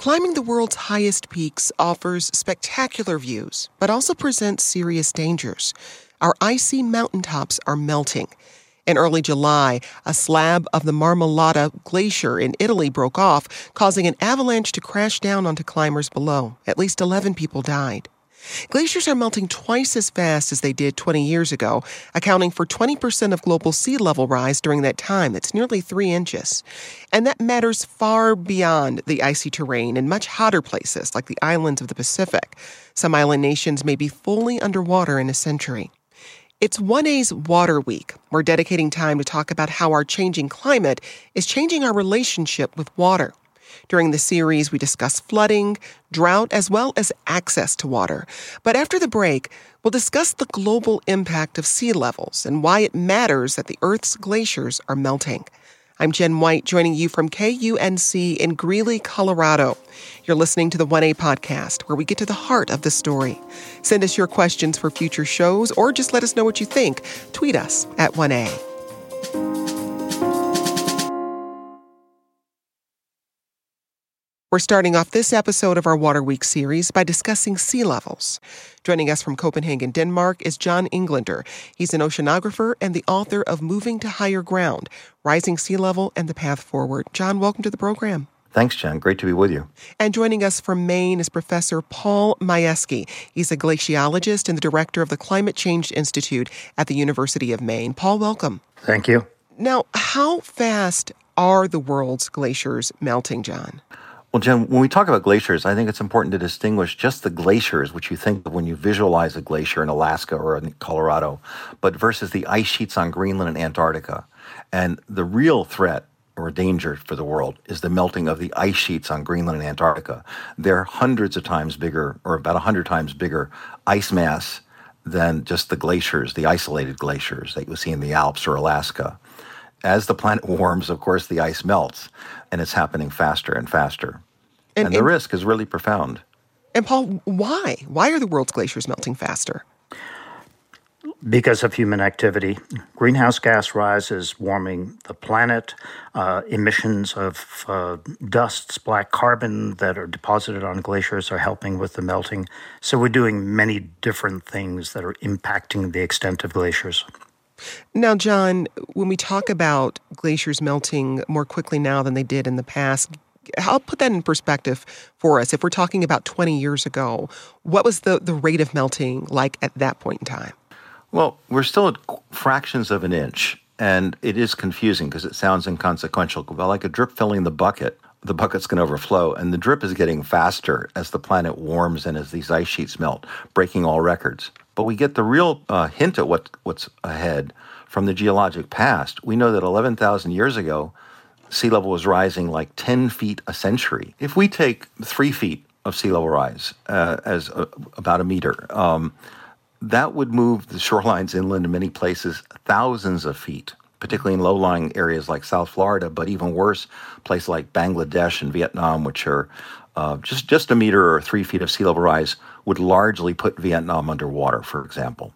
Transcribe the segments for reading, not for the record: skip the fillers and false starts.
Climbing the world's highest peaks offers spectacular views, but also presents serious dangers. Our icy mountaintops are melting. In early July, a slab of the Marmolada glacier in Italy broke off, causing an avalanche to crash down onto climbers below. At least 11 people died. Glaciers are melting twice as fast as they did 20 years ago, accounting for 20% of global sea level rise during that time. That's nearly 3 inches. And that matters far beyond the icy terrain in much hotter places like the islands of the Pacific. Some island nations may be fully underwater in a century. It's 1A's Water Week. We're dedicating time to talk about how our changing climate is changing our relationship with water. During the series, we discuss flooding, drought, as well as access to water. But after the break, we'll discuss the global impact of sea levels and why it matters that the Earth's glaciers are melting. I'm Jen White, joining you from KUNC in Greeley, Colorado. You're listening to the 1A podcast, where we get to the heart of the story. Send us your questions for future shows, or just let us know what you think. Tweet us at 1A. We're starting off this episode of our Water Week series by discussing sea levels. Joining us from Copenhagen, Denmark, is John Englander. He's an oceanographer and the author of Moving to Higher Ground, Rising Sea Level and the Path Forward. John, welcome to the program. Thanks, John. Great to be with you. And joining us from Maine is Professor Paul Majewski. He's a glaciologist and the director of the Climate Change Institute at the University of Maine. Paul, welcome. Thank you. Now, how fast are the world's glaciers melting, John? Well, Jen, when we talk about glaciers, I think it's important to distinguish just the glaciers, which you think of when you visualize a glacier in Alaska or in Colorado, but versus the ice sheets on Greenland and Antarctica. And the real threat or danger for the world is the melting of the ice sheets on Greenland and Antarctica. They're hundreds of times bigger, or about 100 times bigger, ice mass than just the glaciers, the isolated glaciers that you see in the Alps or Alaska. As the planet warms, of course, the ice melts, and it's happening faster and faster. And the risk is really profound. And Paul, why? Why are the world's glaciers melting faster? Because of human activity. Greenhouse gas rise is warming the planet. Emissions of dusts, black carbon that are deposited on glaciers are helping with the melting. So we're doing many different things that are impacting the extent of glaciers. Now, John, when we talk about glaciers melting more quickly now than they did in the past, I'll put that in perspective for us. If we're talking about 20 years ago, what was the rate of melting like at that point in time? Well, we're still at fractions of an inch, and it is confusing because it sounds inconsequential. But like a drip filling the bucket's going to overflow, and the drip is getting faster as the planet warms and as these ice sheets melt, breaking all records. But we get the real hint at what's ahead from the geologic past. We know that 11,000 years ago, sea level was rising like 10 feet a century. If we take 3 feet of sea level rise as about a meter, that would move the shorelines inland in many places thousands of feet, particularly in low-lying areas like South Florida, but even worse, places like Bangladesh and Vietnam, which are just a meter or 3 feet of sea level rise would largely put Vietnam underwater, for example.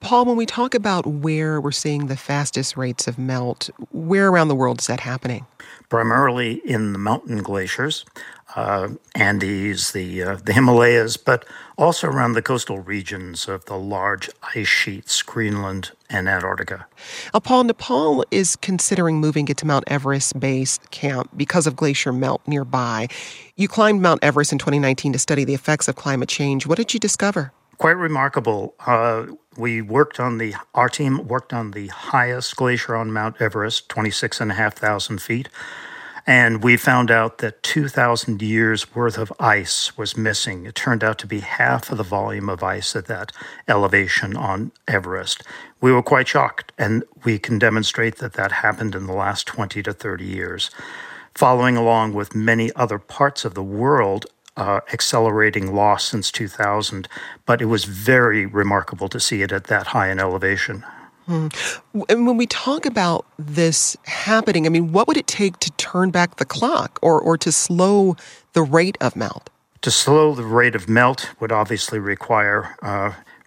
Paul, when we talk about where we're seeing the fastest rates of melt, where around the world is that happening? Primarily in the mountain glaciers, Andes, the Himalayas, but also around the coastal regions of the large ice sheets, Greenland and Antarctica. Paul, Nepal is considering moving it to Mount Everest Base Camp because of glacier melt nearby. You climbed Mount Everest in 2019 to study the effects of climate change. What did you discover? Quite remarkable. Our team worked on the highest glacier on Mount Everest, 26,500 feet. And we found out that 2,000 years worth of ice was missing. It turned out to be half of the volume of ice at that elevation on Everest. We were quite shocked, and we can demonstrate that happened in the last 20 to 30 years. Following along with many other parts of the world, accelerating loss since 2000, but it was very remarkable to see it at that high an elevation. And when we talk about this happening, I mean, what would it take to turn back the clock or to slow the rate of melt? To slow the rate of melt would obviously require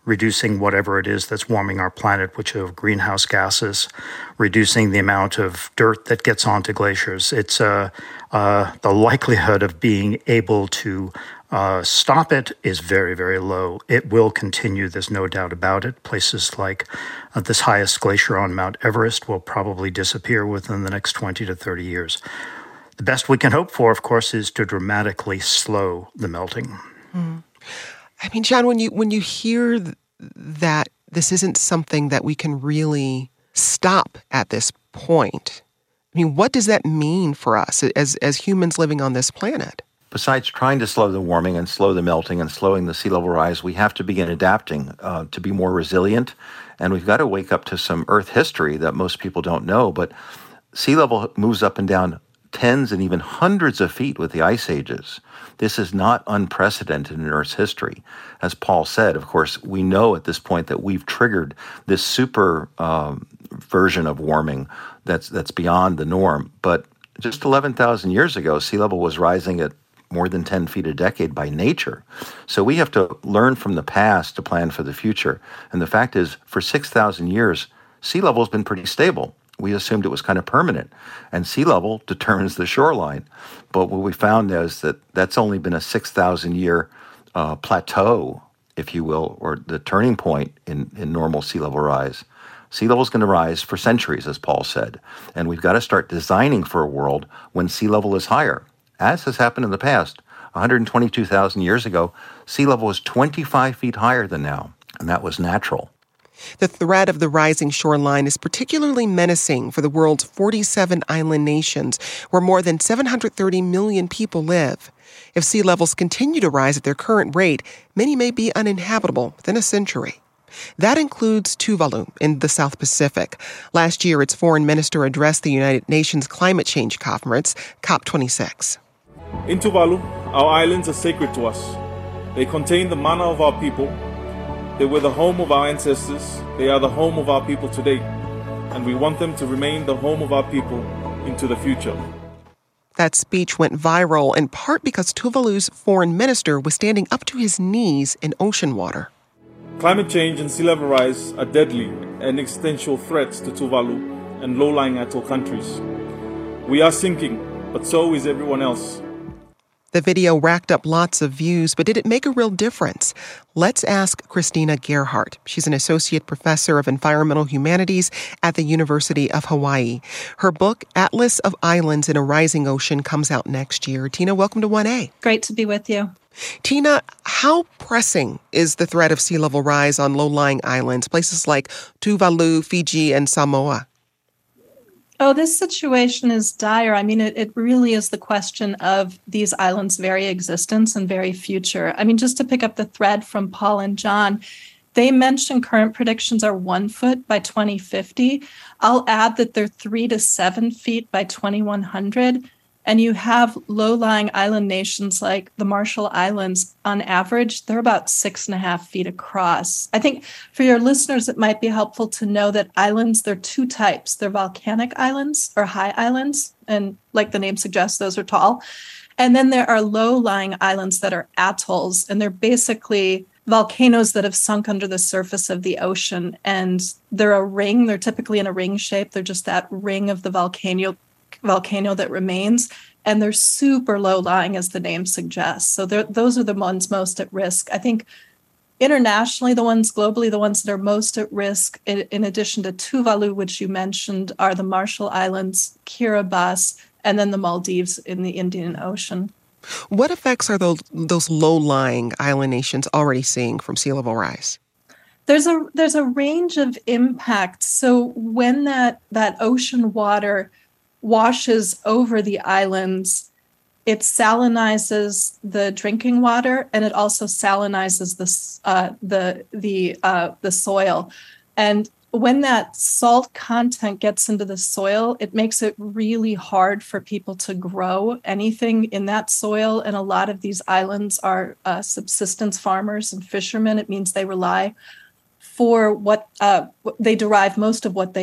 reducing whatever it is that's warming our planet, which are greenhouse gases, reducing the amount of dirt that gets onto glaciers. It's the likelihood of being able to stop it is very, very low. It will continue. There's no doubt about it. Places like this highest glacier on Mount Everest will probably disappear within the next 20 to 30 years. The best we can hope for, of course, is to dramatically slow the melting. Mm. I mean, John, when you hear that this isn't something that we can really stop at this point, I mean, what does that mean for us as humans living on this planet? Besides trying to slow the warming and slow the melting and slowing the sea level rise, we have to begin adapting to be more resilient. And we've got to wake up to some Earth history that most people don't know. But sea level moves up and down tens and even hundreds of feet with the ice ages. This is not unprecedented in Earth's history. As Paul said, of course, we know at this point that we've triggered this super version of warming that's beyond the norm. But just 11,000 years ago, sea level was rising at more than 10 feet a decade by nature. So we have to learn from the past to plan for the future. And the fact is, for 6,000 years, sea level has been pretty stable. We assumed it was kind of permanent, and sea level determines the shoreline. But what we found is that that's only been a 6,000-year plateau, if you will, or the turning point in normal sea level rise. Sea level is going to rise for centuries, as Paul said, and we've got to start designing for a world when sea level is higher, as has happened in the past. 122,000 years ago, sea level was 25 feet higher than now, and that was natural. The threat of the rising shoreline is particularly menacing for the world's 47 island nations, where more than 730 million people live. If sea levels continue to rise at their current rate, many may be uninhabitable within a century. That includes Tuvalu in the South Pacific. Last year, its foreign minister addressed the United Nations Climate Change Conference, COP26. In Tuvalu, our islands are sacred to us. They contain the mana of our people. They were the home of our ancestors, they are the home of our people today, and we want them to remain the home of our people into the future. That speech went viral in part because Tuvalu's foreign minister was standing up to his knees in ocean water. Climate change and sea level rise are deadly and existential threats to Tuvalu and low-lying atoll countries. We are sinking, but so is everyone else. The video racked up lots of views, but did it make a real difference? Let's ask Christina Gerhardt. She's an associate professor of environmental humanities at the University of Hawaii. Her book, Atlas of Islands in a Rising Ocean, comes out next year. Tina, welcome to 1A. Great to be with you. Tina, how pressing is the threat of sea level rise on low-lying islands, places like Tuvalu, Fiji, and Samoa? Oh, this situation is dire. I mean, it really is the question of these islands' very existence and very future. I mean, just to pick up the thread from Paul and John, they mentioned current predictions are 1 foot by 2050. I'll add that they're 3 to 7 feet by 2100. And you have low-lying island nations like the Marshall Islands, on average, they're about 6.5 feet across. I think for your listeners, it might be helpful to know that islands, there are two types. They're volcanic islands or high islands. And like the name suggests, those are tall. And then there are low-lying islands that are atolls. And they're basically volcanoes that have sunk under the surface of the ocean. And they're a ring. They're typically in a ring shape. They're just that ring of the volcano that remains, and they're super low-lying, as the name suggests. So those are the ones most at risk. I think internationally, the ones globally, the ones that are most at risk, in addition to Tuvalu, which you mentioned, are the Marshall Islands, Kiribati, and then the Maldives in the Indian Ocean. What effects are those low-lying island nations already seeing from sea level rise? There's a range of impacts. So when that ocean water washes over the islands, it salinizes the drinking water, and it also salinizes the soil. And when that salt content gets into the soil, it makes it really hard for people to grow anything in that soil. And a lot of these islands are subsistence farmers and fishermen. It means they rely for they derive most of what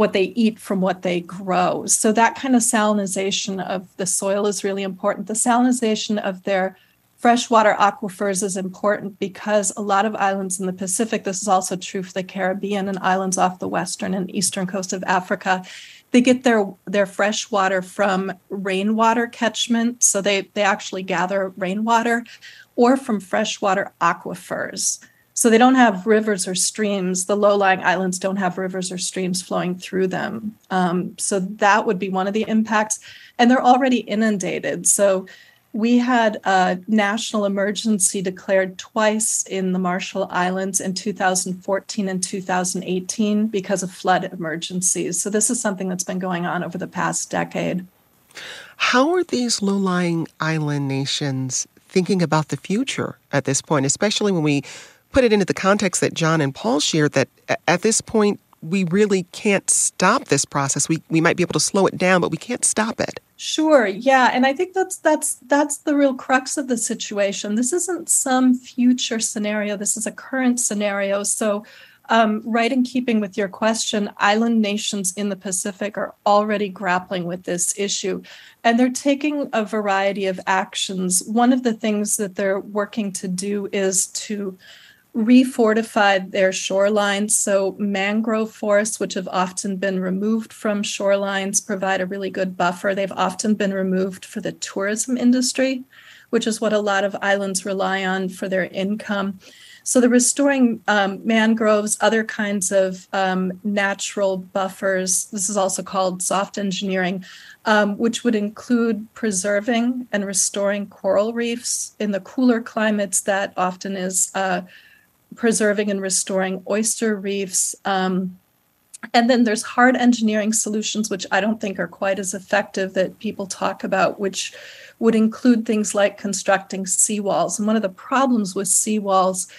what they eat from what they grow. So that kind of salinization of the soil is really important. The salinization of their freshwater aquifers is important because a lot of islands in the Pacific, this is also true for the Caribbean and islands off the western and eastern coast of Africa, they get their fresh water from rainwater catchment. So they actually gather rainwater, or from freshwater aquifers. So they don't have rivers or streams. The low-lying islands don't have rivers or streams flowing through them. So that would be one of the impacts. And they're already inundated. So we had a national emergency declared twice in the Marshall Islands in 2014 and 2018 because of flood emergencies. So this is something that's been going on over the past decade. How are these low-lying island nations thinking about the future at this point, especially when we put it into the context that John and Paul shared, that at this point, we really can't stop this process. We might be able to slow it down, but we can't stop it. Sure, yeah. And I think that's the real crux of the situation. This isn't some future scenario. This is a current scenario. So right in keeping with your question, island nations in the Pacific are already grappling with this issue, and they're taking a variety of actions. One of the things that they're working to do is to refortified their shorelines. So mangrove forests, which have often been removed from shorelines, provide a really good buffer. They've often been removed for the tourism industry, which is what a lot of islands rely on for their income. So they're restoring mangroves, other kinds of natural buffers. This is also called soft engineering, which would include preserving and restoring coral reefs. In the cooler climates, that often is preserving and restoring oyster reefs. And then there's hard engineering solutions, which I don't think are quite as effective, that people talk about, which would include things like constructing seawalls. And one of the problems with seawalls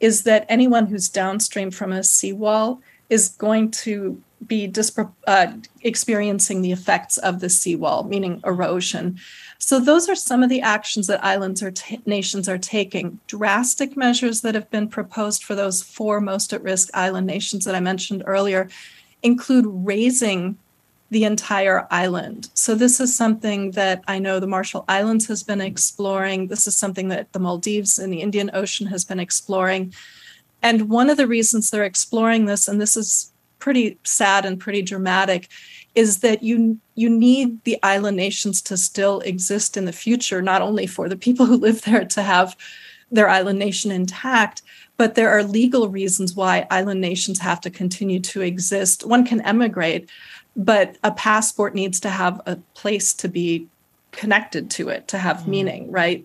is that anyone who's downstream from a seawall is going to be experiencing the effects of the seawall, meaning erosion. So those are some of the actions that islands or nations are taking. Drastic measures that have been proposed for those four most at-risk island nations that I mentioned earlier include raising the entire island. So this is something that I know the Marshall Islands has been exploring. This is something that the Maldives in the Indian Ocean has been exploring. And one of the reasons they're exploring this, and this is pretty sad and pretty dramatic, is that you need the island nations to still exist in the future, not only for the people who live there to have their island nation intact, but there are legal reasons why island nations have to continue to exist. One can emigrate, but a passport needs to have a place to be connected to it, to have meaning, right?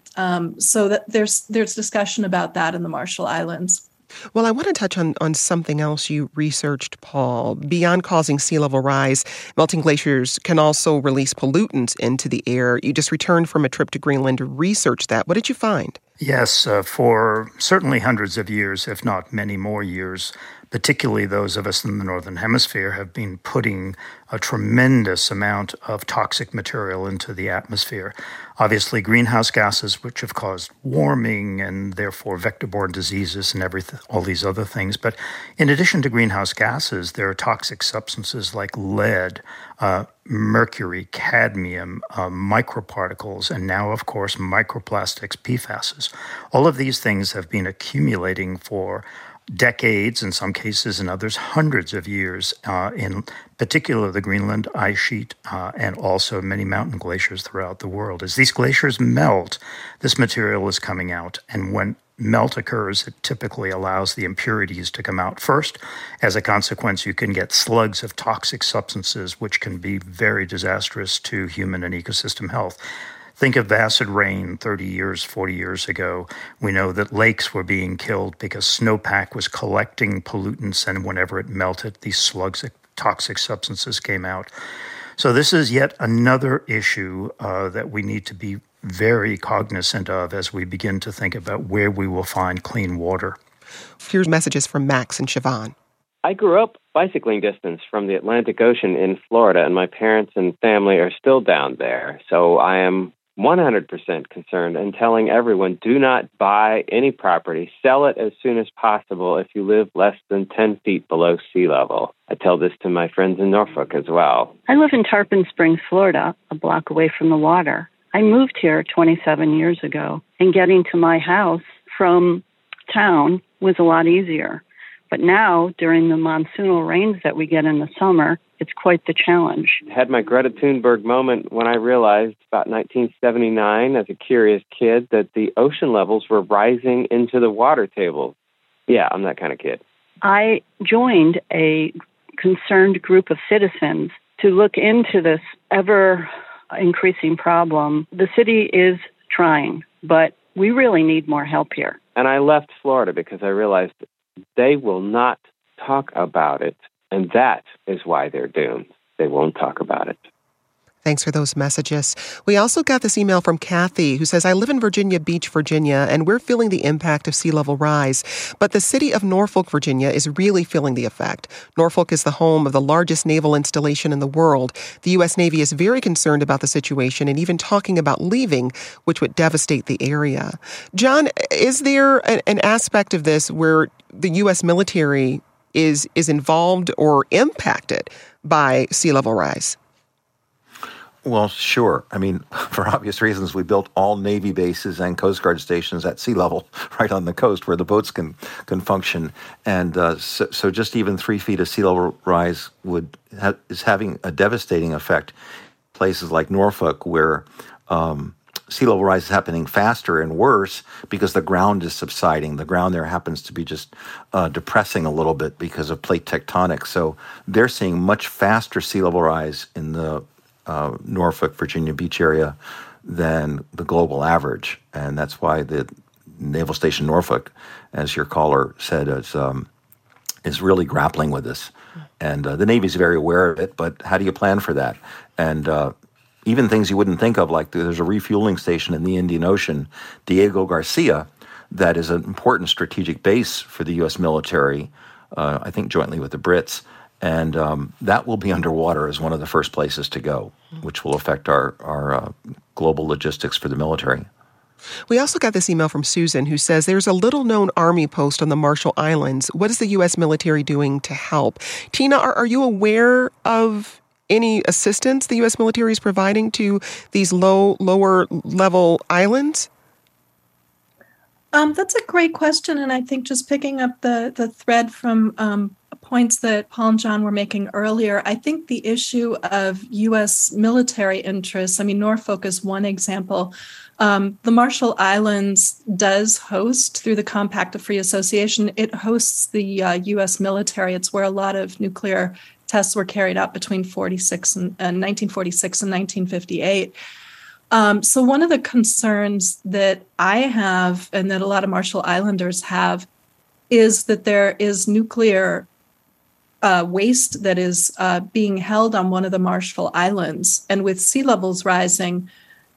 So that there's discussion about that in the Marshall Islands. Well, I want to touch on something else you researched, Paul. Beyond causing sea level rise, melting glaciers can also release pollutants into the air. You just returned from a trip to Greenland to research that. What did you find? Yes, for certainly hundreds of years, if not many more years, particularly those of us in the Northern Hemisphere have been putting a tremendous amount of toxic material into the atmosphere. Obviously, greenhouse gases, which have caused warming and therefore vector-borne diseases and all these other things. But in addition to greenhouse gases, there are toxic substances like lead, mercury, cadmium, microparticles, and now, of course, microplastics, PFAS. All of these things have been accumulating for decades, in some cases, in others, hundreds of years, in particular the Greenland ice sheet and also many mountain glaciers throughout the world. As these glaciers melt, this material is coming out, and when melt occurs, it typically allows the impurities to come out first. As a consequence, you can get slugs of toxic substances, which can be very disastrous to human and ecosystem health. Think of acid rain 30 years, 40 years ago. We know that lakes were being killed because snowpack was collecting pollutants, and whenever it melted, these slugs of toxic substances came out. So this is yet another issue that we need to be very cognizant of as we begin to think about where we will find clean water. Here's messages from Max and Siobhan. I grew up bicycling distance from the Atlantic Ocean in Florida, and my parents and family are still down there. So I am 100% concerned and telling everyone, do not buy any property. Sell it as soon as possible if you live less than 10 feet below sea level. I tell this to my friends in Norfolk as well. I live in Tarpon Springs, Florida, a block away from the water. I moved here 27 years ago, and getting to my house from town was a lot easier. But now, during the monsoonal rains that we get in the summer, it's quite the challenge. I had my Greta Thunberg moment when I realized about 1979 as a curious kid that the ocean levels were rising into the water table. Yeah, I'm that kind of kid. I joined a concerned group of citizens to look into this ever-increasing problem. The city is trying, but we really need more help here. And I left Florida because I realized they will not talk about it. And that is why they're doomed. They won't talk about it. Thanks for those messages. We also got this email from Kathy, who says, I live in Virginia Beach, Virginia, and we're feeling the impact of sea level rise. But the city of Norfolk, Virginia, is really feeling the effect. Norfolk is the home of the largest naval installation in the world. The U.S. Navy is very concerned about the situation and even talking about leaving, which would devastate the area. John, is there an aspect of this where the U.S. military is involved or impacted by sea level rise? Well, sure. I mean, for obvious reasons, we built all Navy bases and Coast Guard stations at sea level, right on the coast where the boats can function. And so just even 3 feet of sea level rise is having a devastating effect. Places like Norfolk where sea level rise is happening faster and worse because the ground is subsiding. The ground there happens to be just depressing a little bit because of plate tectonics. So they're seeing much faster sea level rise in the Norfolk, Virginia Beach area than the global average. And that's why the Naval Station Norfolk, as your caller said, is really grappling with this. And the Navy's very aware of it, but how do you plan for that? And even things you wouldn't think of, like there's a refueling station in the Indian Ocean, Diego Garcia, that is an important strategic base for the U.S. military, I think jointly with the Brits. And that will be underwater as one of the first places to go, which will affect our global logistics for the military. We also got this email from Susan, who says, there's a little-known Army post on the Marshall Islands. What is the U.S. military doing to help? Tina, are you aware of any assistance the U.S. military is providing to these lower-level islands? That's a great question, and I think just picking up the thread from points that Paul and John were making earlier, I think the issue of U.S. military interests, I mean, Norfolk is one example. The Marshall Islands does host, through the Compact of Free Association, it hosts the U.S. military. It's where a lot of nuclear tests were carried out between 1946 and 1958. So one of the concerns that I have and that a lot of Marshall Islanders have is that there is nuclear waste that is being held on one of the Marshall Islands. And with sea levels rising,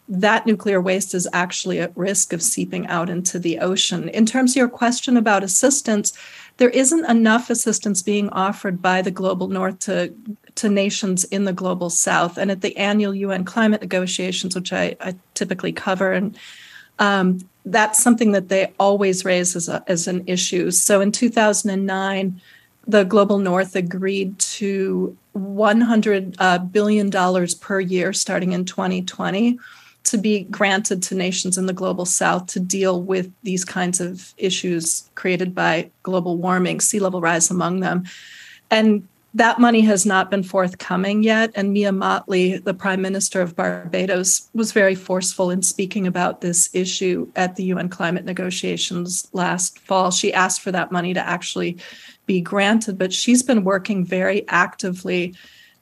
that nuclear waste is actually at risk of seeping out into the ocean. In terms of your question about assistance, there isn't enough assistance being offered by the global north to nations in the global south. And at the annual UN climate negotiations, which I typically cover, and that's something that they always raise as an issue. So in 2009, the global north agreed to $100 billion per year starting in 2020 to be granted to nations in the global south to deal with these kinds of issues created by global warming, sea level rise among them. And that money has not been forthcoming yet. And Mia Mottley, the Prime Minister of Barbados, was very forceful in speaking about this issue at the UN climate negotiations last fall. She asked for that money to actually be granted, but she's been working very actively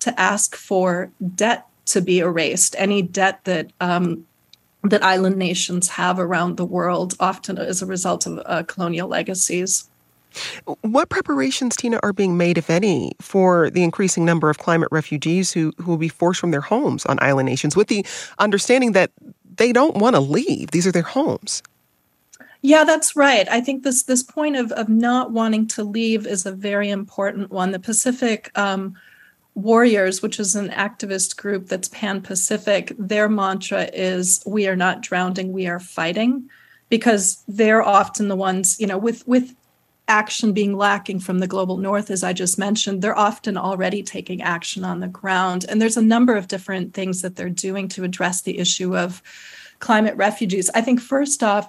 to ask for debt to be erased. Any debt that that island nations have around the world, often as a result of colonial legacies. What preparations, Tina, are being made, if any, for the increasing number of climate refugees who will be forced from their homes on island nations, with the understanding that they don't want to leave? These are their homes. Yeah, that's right. I think this point of not wanting to leave is a very important one. The Pacific Warriors, which is an activist group that's pan-Pacific, their mantra is, we are not drowning, we are fighting, because they're often the ones, you know, with action being lacking from the global north, as I just mentioned, they're often already taking action on the ground. And there's a number of different things that they're doing to address the issue of climate refugees. I think first off,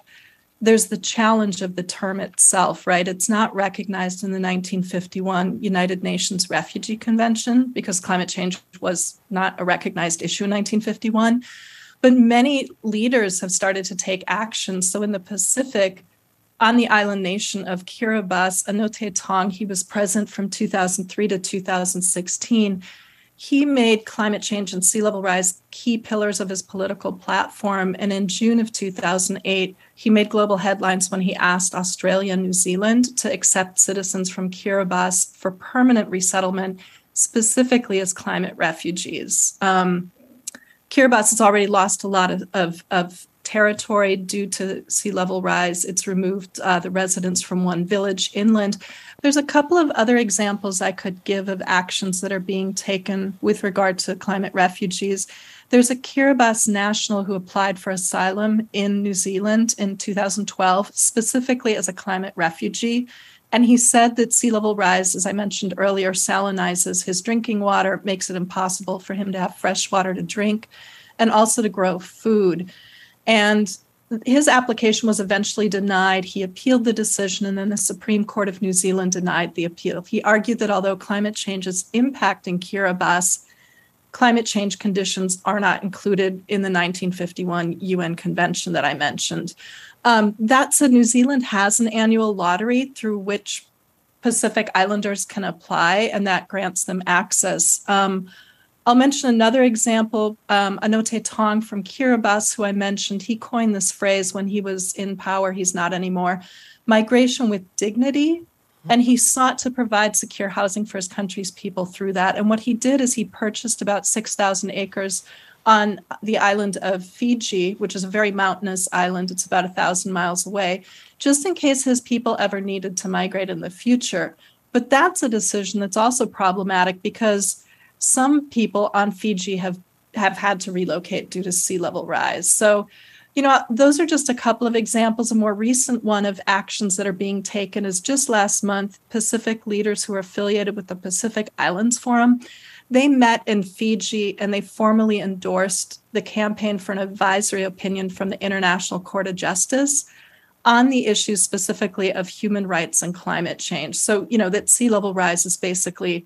there's the challenge of the term itself, right? It's not recognized in the 1951 United Nations Refugee Convention because climate change was not a recognized issue in 1951. But many leaders have started to take action. So in the Pacific, on the island nation of Kiribati, Anote Tong, he was president from 2003 to 2016. He made climate change and sea level rise key pillars of his political platform. And in June of 2008, he made global headlines when he asked Australia and New Zealand to accept citizens from Kiribati for permanent resettlement, specifically as climate refugees. Kiribati has already lost a lot of territory due to sea level rise. It's removed the residents from one village inland. There's a couple of other examples I could give of actions that are being taken with regard to climate refugees. There's a Kiribati national who applied for asylum in New Zealand in 2012, specifically as a climate refugee. And he said that sea level rise, as I mentioned earlier, salinizes his drinking water, makes it impossible for him to have fresh water to drink and also to grow food. And his application was eventually denied. He appealed the decision, and then the Supreme Court of New Zealand denied the appeal. He argued that although climate change is impacting Kiribati, climate change conditions are not included in the 1951 UN Convention that I mentioned. That said, New Zealand has an annual lottery through which Pacific Islanders can apply, and that grants them access. I'll mention another example, Anote Tong from Kiribati, who I mentioned. He coined this phrase when he was in power, he's not anymore, migration with dignity. And he sought to provide secure housing for his country's people through that. And what he did is he purchased about 6,000 acres on the island of Fiji, which is a very mountainous island. It's about 1,000 miles away, just in case his people ever needed to migrate in the future. But that's a decision that's also problematic because some people on Fiji have had to relocate due to sea level rise. So, you know, those are just a couple of examples. A more recent one of actions that are being taken is just last month, Pacific leaders who are affiliated with the Pacific Islands Forum, they met in Fiji and they formally endorsed the campaign for an advisory opinion from the International Court of Justice on the issues specifically of human rights and climate change. So, you know, that sea level rise is basically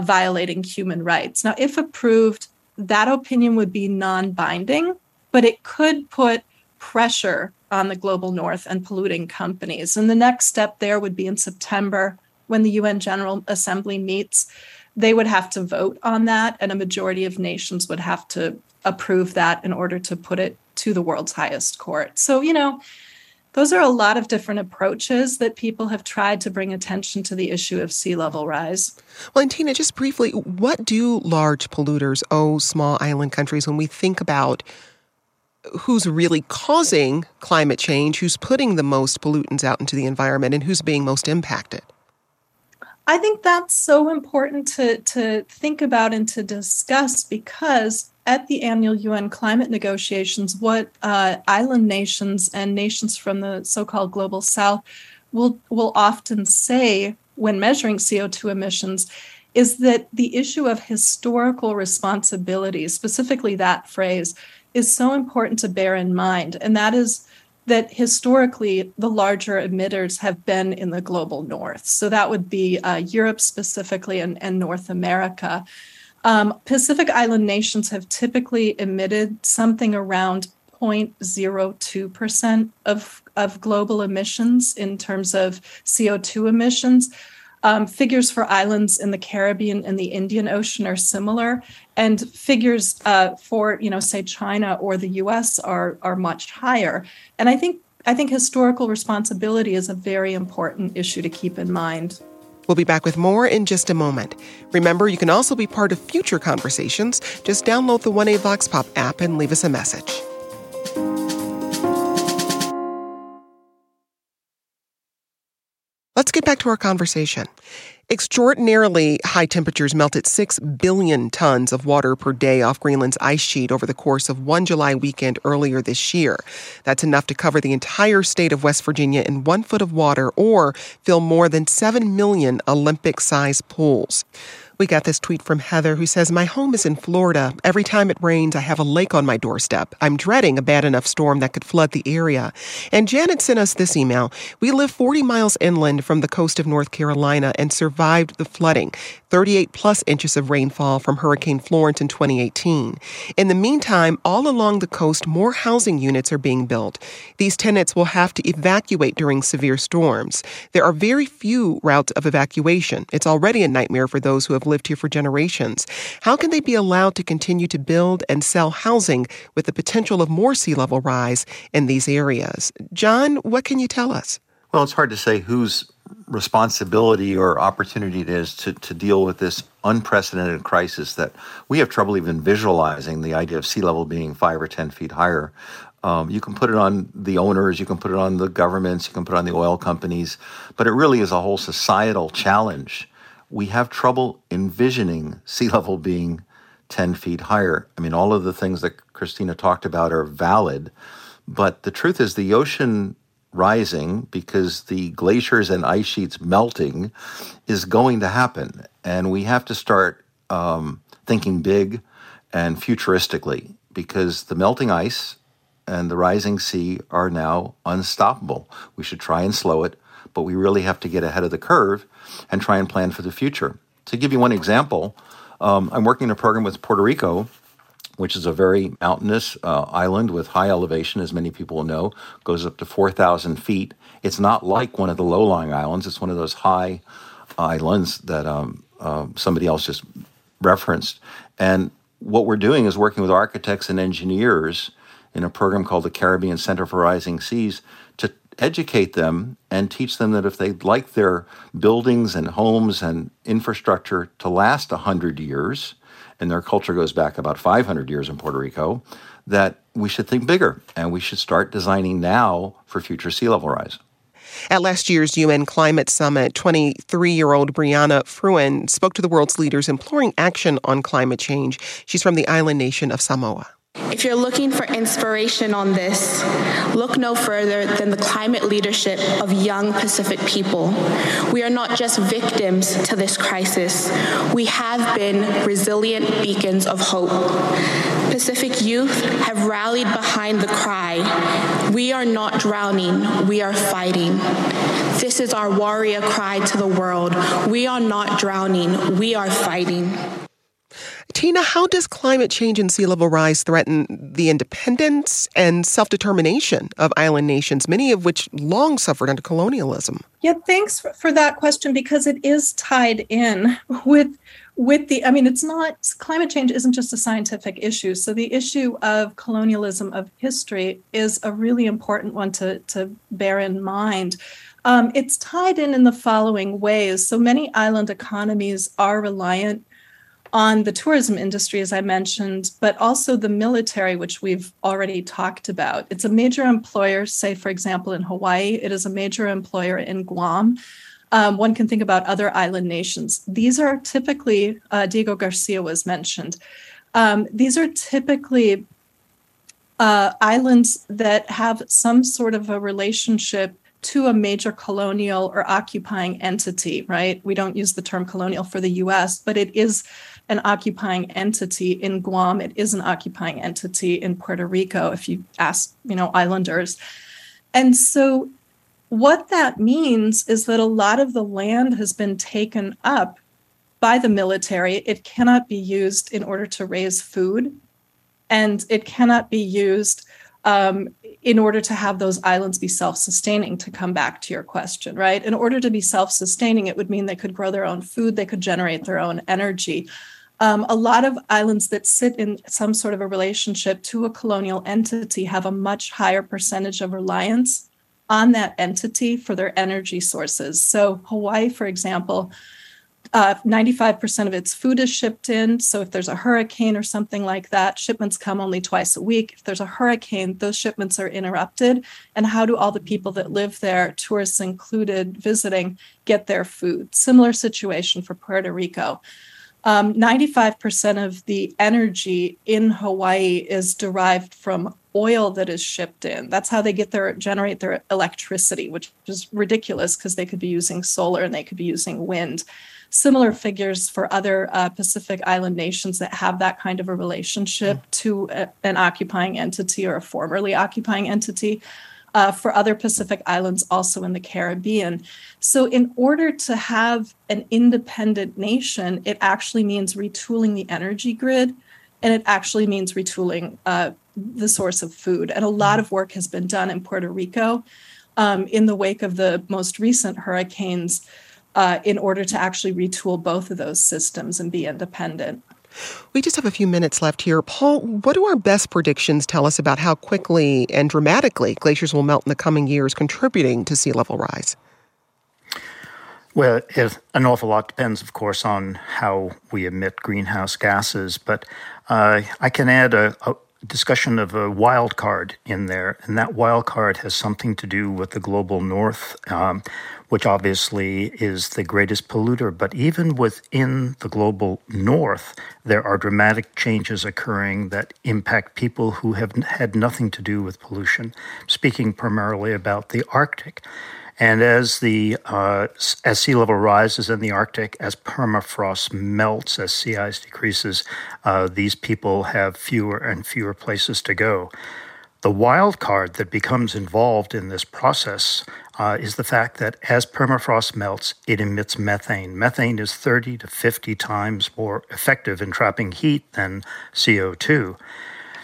violating human rights. Now, if approved, that opinion would be non-binding, but it could put pressure on the global north and polluting companies. And the next step there would be in September, when the UN General Assembly meets, they would have to vote on that, and a majority of nations would have to approve that in order to put it to the world's highest court. So, you know, those are a lot of different approaches that people have tried to bring attention to the issue of sea level rise. Well, and Tina, just briefly, what do large polluters owe small island countries when we think about who's really causing climate change, who's putting the most pollutants out into the environment, and who's being most impacted? I think that's so important to think about and to discuss because at the annual UN climate negotiations, what island nations and nations from the so-called global south will often say when measuring CO2 emissions is that the issue of historical responsibility, specifically that phrase, is so important to bear in mind. And that is that historically, the larger emitters have been in the global north. So that would be Europe specifically and North America. Pacific Island nations have typically emitted something around 0.02% of global emissions in terms of CO2 emissions. Figures for islands in the Caribbean and the Indian Ocean are similar, and figures for, you know, say China or the U.S. are much higher. And I think historical responsibility is a very important issue to keep in mind. We'll be back with more in just a moment. Remember, you can also be part of future conversations. Just download the 1A Vox Pop app and leave us a message. Let's get back back to our conversation. Extraordinarily high temperatures melted 6 billion tons of water per day off Greenland's ice sheet over the course of one July weekend earlier this year. That's enough to cover the entire state of West Virginia in 1 foot of water or fill more than 7 million Olympic-sized pools. We got this tweet from Heather, who says, "My home is in Florida. Every time it rains, I have a lake on my doorstep. I'm dreading a bad enough storm that could flood the area." And Janet sent us this email. "We live 40 miles inland from the coast of North Carolina and survived the flooding, 38 plus inches of rainfall from Hurricane Florence in 2018. In the meantime, all along the coast, more housing units are being built. These tenants will have to evacuate during severe storms. There are very few routes of evacuation. It's already a nightmare for those who have lived here for generations. How can they be allowed to continue to build and sell housing with the potential of more sea level rise in these areas?" John, what can you tell us? Well, it's hard to say whose responsibility or opportunity it is to deal with this unprecedented crisis that we have trouble even visualizing, the idea of sea level being 5 or 10 feet higher. You can put it on the owners, you can put it on the governments, you can put it on the oil companies, but it really is a whole societal challenge. We have trouble envisioning sea level being 10 feet higher. I mean, all of the things that Christina talked about are valid, but the truth is the ocean rising because the glaciers and ice sheets melting is going to happen. And we have to start thinking big and futuristically, because the melting ice and the rising sea are now unstoppable. We should try and slow it, but we really have to get ahead of the curve and try and plan for the future. To give you one example, I'm working in a program with Puerto Rico, which is a very mountainous island with high elevation, as many people know, goes up to 4,000 feet. It's not like one of the low-lying islands. It's one of those high islands that somebody else just referenced. And what we're doing is working with architects and engineers in a program called the Caribbean Center for Rising Seas to educate them and teach them that if they'd like their buildings and homes and infrastructure to last 100 years, and their culture goes back about 500 years in Puerto Rico, that we should think bigger and we should start designing now for future sea level rise. At last year's UN Climate Summit, 23-year-old Brianna Fruin spoke to the world's leaders imploring action on climate change. She's from the island nation of Samoa. "If you're looking for inspiration on this, look no further than the climate leadership of young Pacific people. We are not just victims to this crisis. We have been resilient beacons of hope. Pacific youth have rallied behind the cry, 'We are not drowning, we are fighting.' This is our warrior cry to the world. We are not drowning, we are fighting." Tina, how does climate change and sea level rise threaten the independence and self-determination of island nations, many of which long suffered under colonialism? Yeah, thanks for that question, because it is tied in with the, I mean, it's not, climate change isn't just a scientific issue. So the issue of colonialism of history is a really important one to bear in mind. It's tied in the following ways. So many island economies are reliant on the tourism industry, as I mentioned, but also the military, which we've already talked about. It's a major employer, say, for example, in Hawaii. It is a major employer in Guam. One can think about other island nations. These are typically, Diego Garcia was mentioned, these are typically islands that have some sort of a relationship to a major colonial or occupying entity, right? We don't use the term colonial for the US, but it is an occupying entity in Guam. It is an occupying entity in Puerto Rico, if you ask, islanders. And so what that means is that a lot of the land has been taken up by the military. It cannot be used in order to raise food, and it cannot be used in order to have those islands be self-sustaining, to come back to your question, right? In order to be self-sustaining, it would mean they could grow their own food, they could generate their own energy. A lot of islands that sit in some sort of a relationship to a colonial entity have a much higher percentage of reliance on that entity for their energy sources. So Hawaii, for example, 95% of its food is shipped in. So if there's a hurricane or something like that, shipments come only twice a week. If there's a hurricane, those shipments are interrupted. And how do all the people that live there, tourists included, visiting, get their food? Similar situation for Puerto Rico. 95% of the energy in Hawaii is derived from oil that is shipped in. That's how they get generate their electricity, which is ridiculous because they could be using solar and they could be using wind. Similar figures for other Pacific Island nations that have that kind of a relationship to an occupying entity or a formerly occupying entity. For other Pacific Islands, also in the Caribbean. So in order to have an independent nation, it actually means retooling the energy grid, and it actually means retooling the source of food. And a lot of work has been done in Puerto Rico in the wake of the most recent hurricanes in order to actually retool both of those systems and be independent. We just have a few minutes left here. Paul, what do our best predictions tell us about how quickly and dramatically glaciers will melt in the coming years, contributing to sea level rise? Well, an awful lot depends, of course, on how we emit greenhouse gases. But I can add a discussion of a wild card in there. And that wild card has something to do with the global north, which obviously is the greatest polluter. But even within the global north, there are dramatic changes occurring that impact people who have had nothing to do with pollution, speaking primarily about the Arctic. And as sea level rises in the Arctic, as permafrost melts, as sea ice decreases, these people have fewer and fewer places to go. The wild card that becomes involved in this process is the fact that as permafrost melts, it emits methane. Methane is 30 to 50 times more effective in trapping heat than CO2.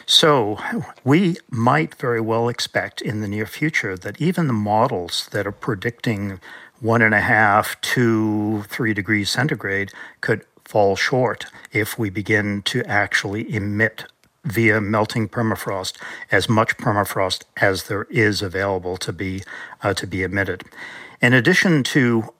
So we might very well expect in the near future that even the models that are predicting 1.5, 2, 3 degrees centigrade could fall short if we begin to actually emit via melting permafrost as much permafrost as there is available to be emitted. In addition to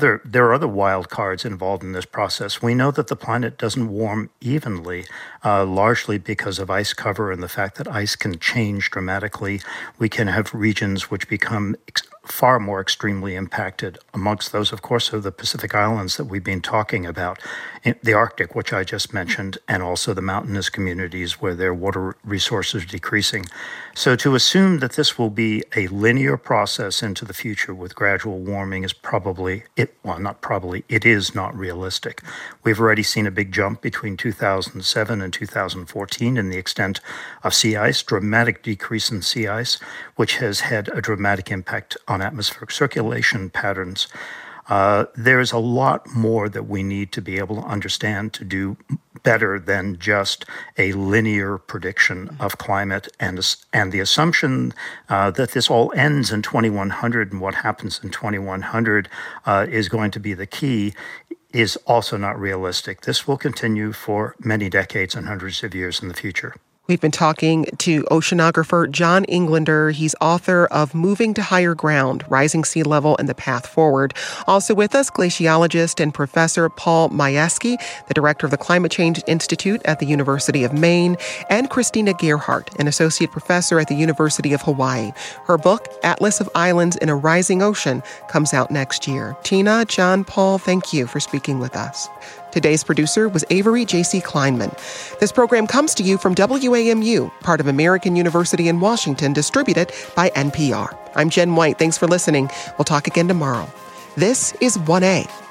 there are other wild cards involved in this process. We know that the planet doesn't warm evenly, largely because of ice cover and the fact that ice can change dramatically. We can have regions which become far more extremely impacted. Amongst those, of course, are the Pacific Islands that we've been talking about, the Arctic, which I just mentioned, and also the mountainous communities where their water resources are decreasing. So to assume that this will be a linear process into the future with gradual warming is it is not realistic. We've already seen a big jump between 2007 and 2014 in the extent of sea ice, dramatic decrease in sea ice, which has had a dramatic impact on atmospheric circulation patterns. There is a lot more that we need to be able to understand to do better than just a linear prediction of climate and the assumption that this all ends in 2100 and what happens in 2100 is going to be the key is also not realistic. This will continue for many decades and hundreds of years in the future. We've been talking to oceanographer John Englander. He's author of Moving to Higher Ground, Rising Sea Level and the Path Forward. Also with us, glaciologist and professor Paul Majewski, the director of the Climate Change Institute at the University of Maine, and Christina Gerhardt, an associate professor at the University of Hawaii. Her book, Atlas of Islands in a Rising Ocean, comes out next year. Tina, John, Paul, thank you for speaking with us. Today's producer was Avery J.C. Kleinman. This program comes to you from WAMU, part of American University in Washington, distributed by NPR. I'm Jen White. Thanks for listening. We'll talk again tomorrow. This is 1A.